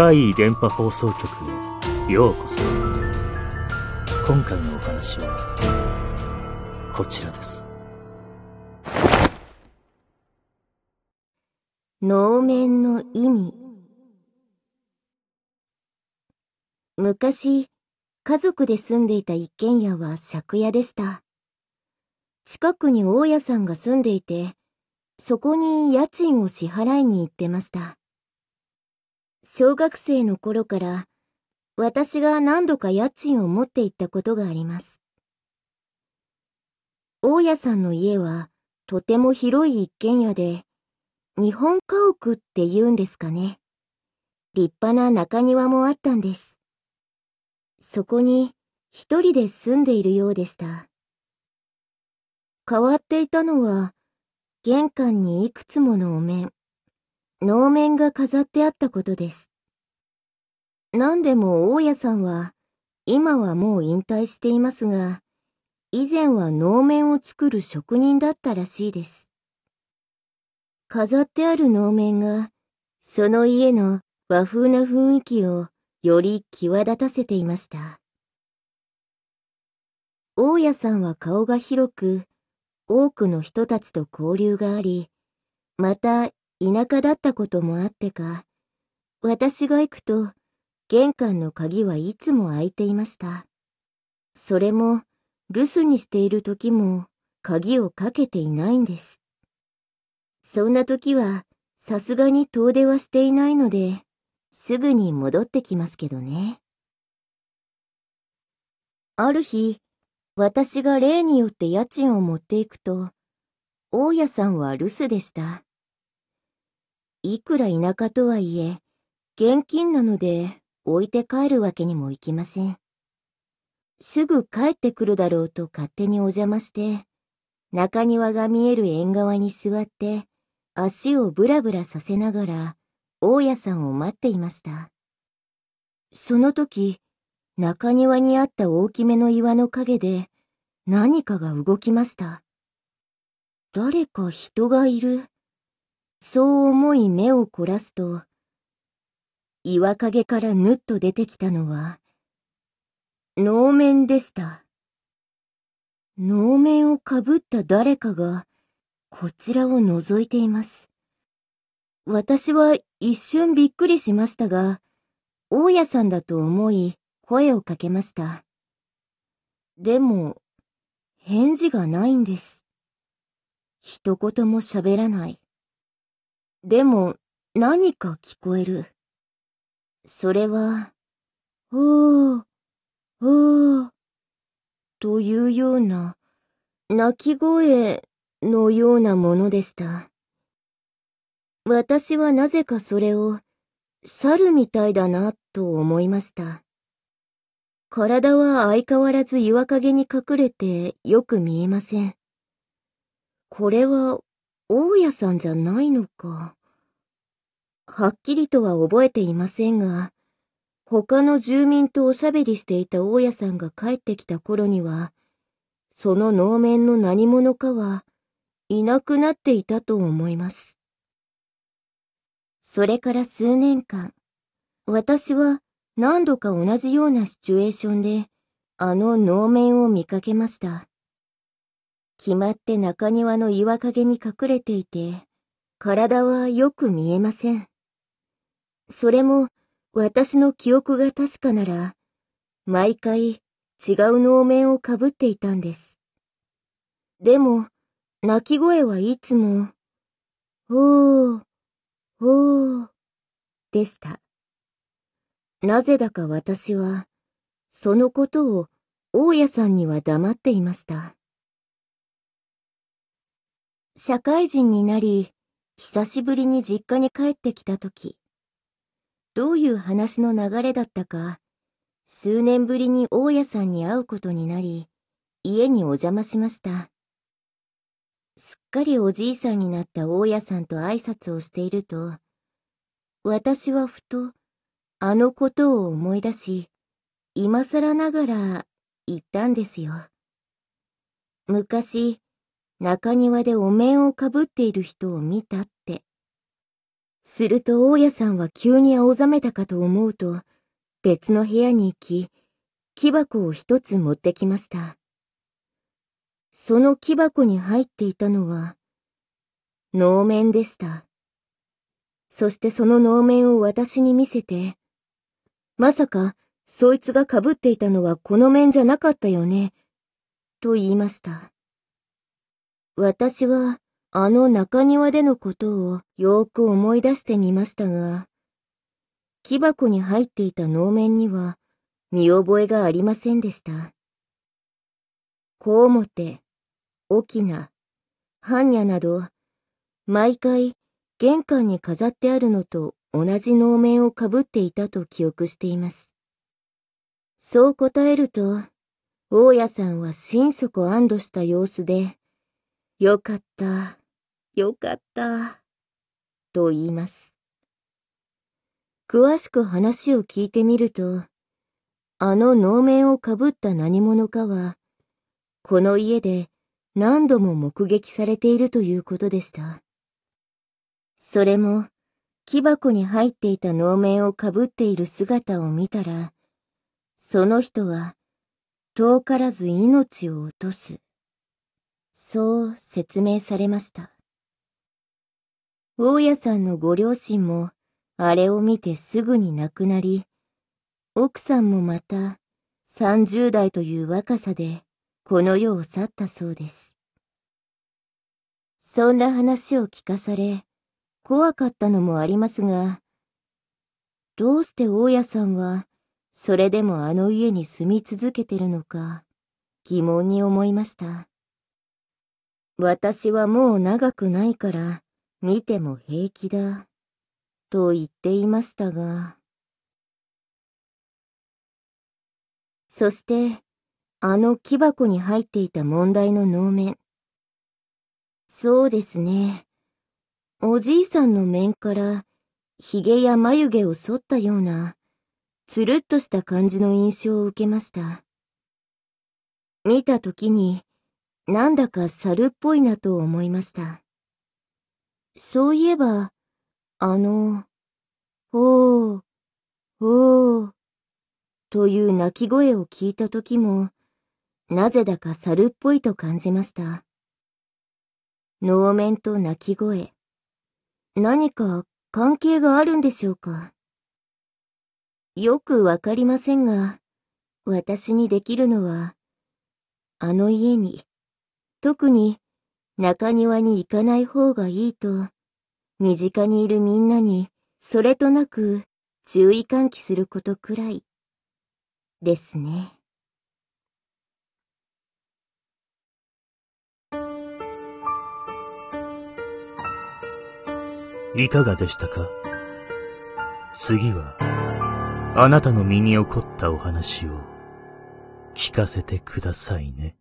怪異電波放送局へようこそ。今回のお話はこちらです。能面の意味。昔、家族で住んでいた一軒家は借家でした。近くに大家さんが住んでいて、そこに家賃を支払いに行ってました。小学生の頃から、私が何度か家賃を持って行ったことがあります。大家さんの家は、とても広い一軒家で、日本家屋って言うんですかね。立派な中庭もあったんです。そこに一人で住んでいるようでした。変わっていたのは、玄関にいくつものお面、能面が飾ってあったことです。なんでも大家さんは、今はもう引退していますが、以前は能面を作る職人だったらしいです。飾ってある能面が、その家の和風な雰囲気をより際立たせていました。大家さんは顔が広く、多くの人たちと交流があり、また田舎だったこともあってか、私が行くと玄関の鍵はいつも開いていました。それも留守にしている時も鍵をかけていないんです。そんな時は、さすがに遠出はしていないので、すぐに戻ってきますけどね。ある日、私が例によって家賃を持っていくと、大家さんは留守でした。いくら田舎とはいえ、現金なので置いて帰るわけにもいきません。すぐ帰ってくるだろうと勝手にお邪魔して、中庭が見える縁側に座って、足をブラブラさせながら、大家さんを待っていました。その時、中庭にあった大きめの岩の陰で、何かが動きました。誰か人がいる。そう思い目を凝らすと、岩陰からぬっと出てきたのは、能面でした。能面をかぶった誰かが、こちらを覗いています。私は一瞬びっくりしましたが、大家さんだと思い、声をかけました。でも、返事がないんです。一言も喋らない。でも、何か聞こえる。それは、おー、おー、というような、泣き声のようなものでした。私はなぜかそれを、猿みたいだな、と思いました。体は相変わらず岩陰に隠れてよく見えません。これは、大家さんじゃないのか。はっきりとは覚えていませんが、他の住民とおしゃべりしていた大家さんが帰ってきた頃には、その能面の何者かはいなくなっていたと思います。それから数年間、私は何度か同じようなシチュエーションで、あの能面を見かけました。決まって中庭の岩陰に隠れていて、体はよく見えません。それも、私の記憶が確かなら、毎回違う能面をかぶっていたんです。でも、泣き声はいつも、おー、おー、でした。なぜだか私は、そのことを大家さんには黙っていました。社会人になり、久しぶりに実家に帰ってきたとき、どういう話の流れだったか、数年ぶりに大家さんに会うことになり、家にお邪魔しました。すっかりおじいさんになった大家さんと挨拶をしていると、私はふと、あのことを思い出し、今更ながら言ったんですよ。昔、中庭でお面をかぶっている人を見たって。すると大家さんは急に青ざめたかと思うと、別の部屋に行き、木箱を一つ持ってきました。その木箱に入っていたのは、能面でした。そしてその能面を私に見せて、まさか、そいつが被っていたのはこの面じゃなかったよね、と言いました。私は、あの中庭でのことをよーく思い出してみましたが、木箱に入っていた能面には見覚えがありませんでした。小表、翁、般若など、毎回玄関に飾ってあるのと同じ能面をかぶっていたと記憶しています。そう答えると、大家さんは心底安堵した様子で、よかった、よかった、と言います。詳しく話を聞いてみると、あの能面をかぶった何者かは、この家で何度も目撃されているということでした。それも、木箱に入っていた能面をかぶっている姿を見たら、その人は、遠からず命を落とす。そう説明されました。大家さんのご両親も、あれを見てすぐに亡くなり、奥さんもまた30代という若さでこの世を去ったそうです。そんな話を聞かされ、怖かったのもありますが、どうして大家さんはそれでもあの家に住み続けてるのか疑問に思いました。私はもう長くないから見ても平気だ。と言っていましたが、そしてあの木箱に入っていた問題の能面、そうですね、おじいさんの面からひげや眉毛を剃ったようなつるっとした感じの印象を受けました。見た時になんだか猿っぽいなと思いました。そういえばおー、おー、という鳴き声を聞いた時も、なぜだか猿っぽいと感じました。能面と鳴き声、何か関係があるんでしょうか。よくわかりませんが、私にできるのは、あの家に、特に中庭に行かない方がいいと、身近にいるみんなに、それとなく注意喚起することくらい、ですね。いかがでしたか？次は、あなたの身に起こったお話を聞かせてくださいね。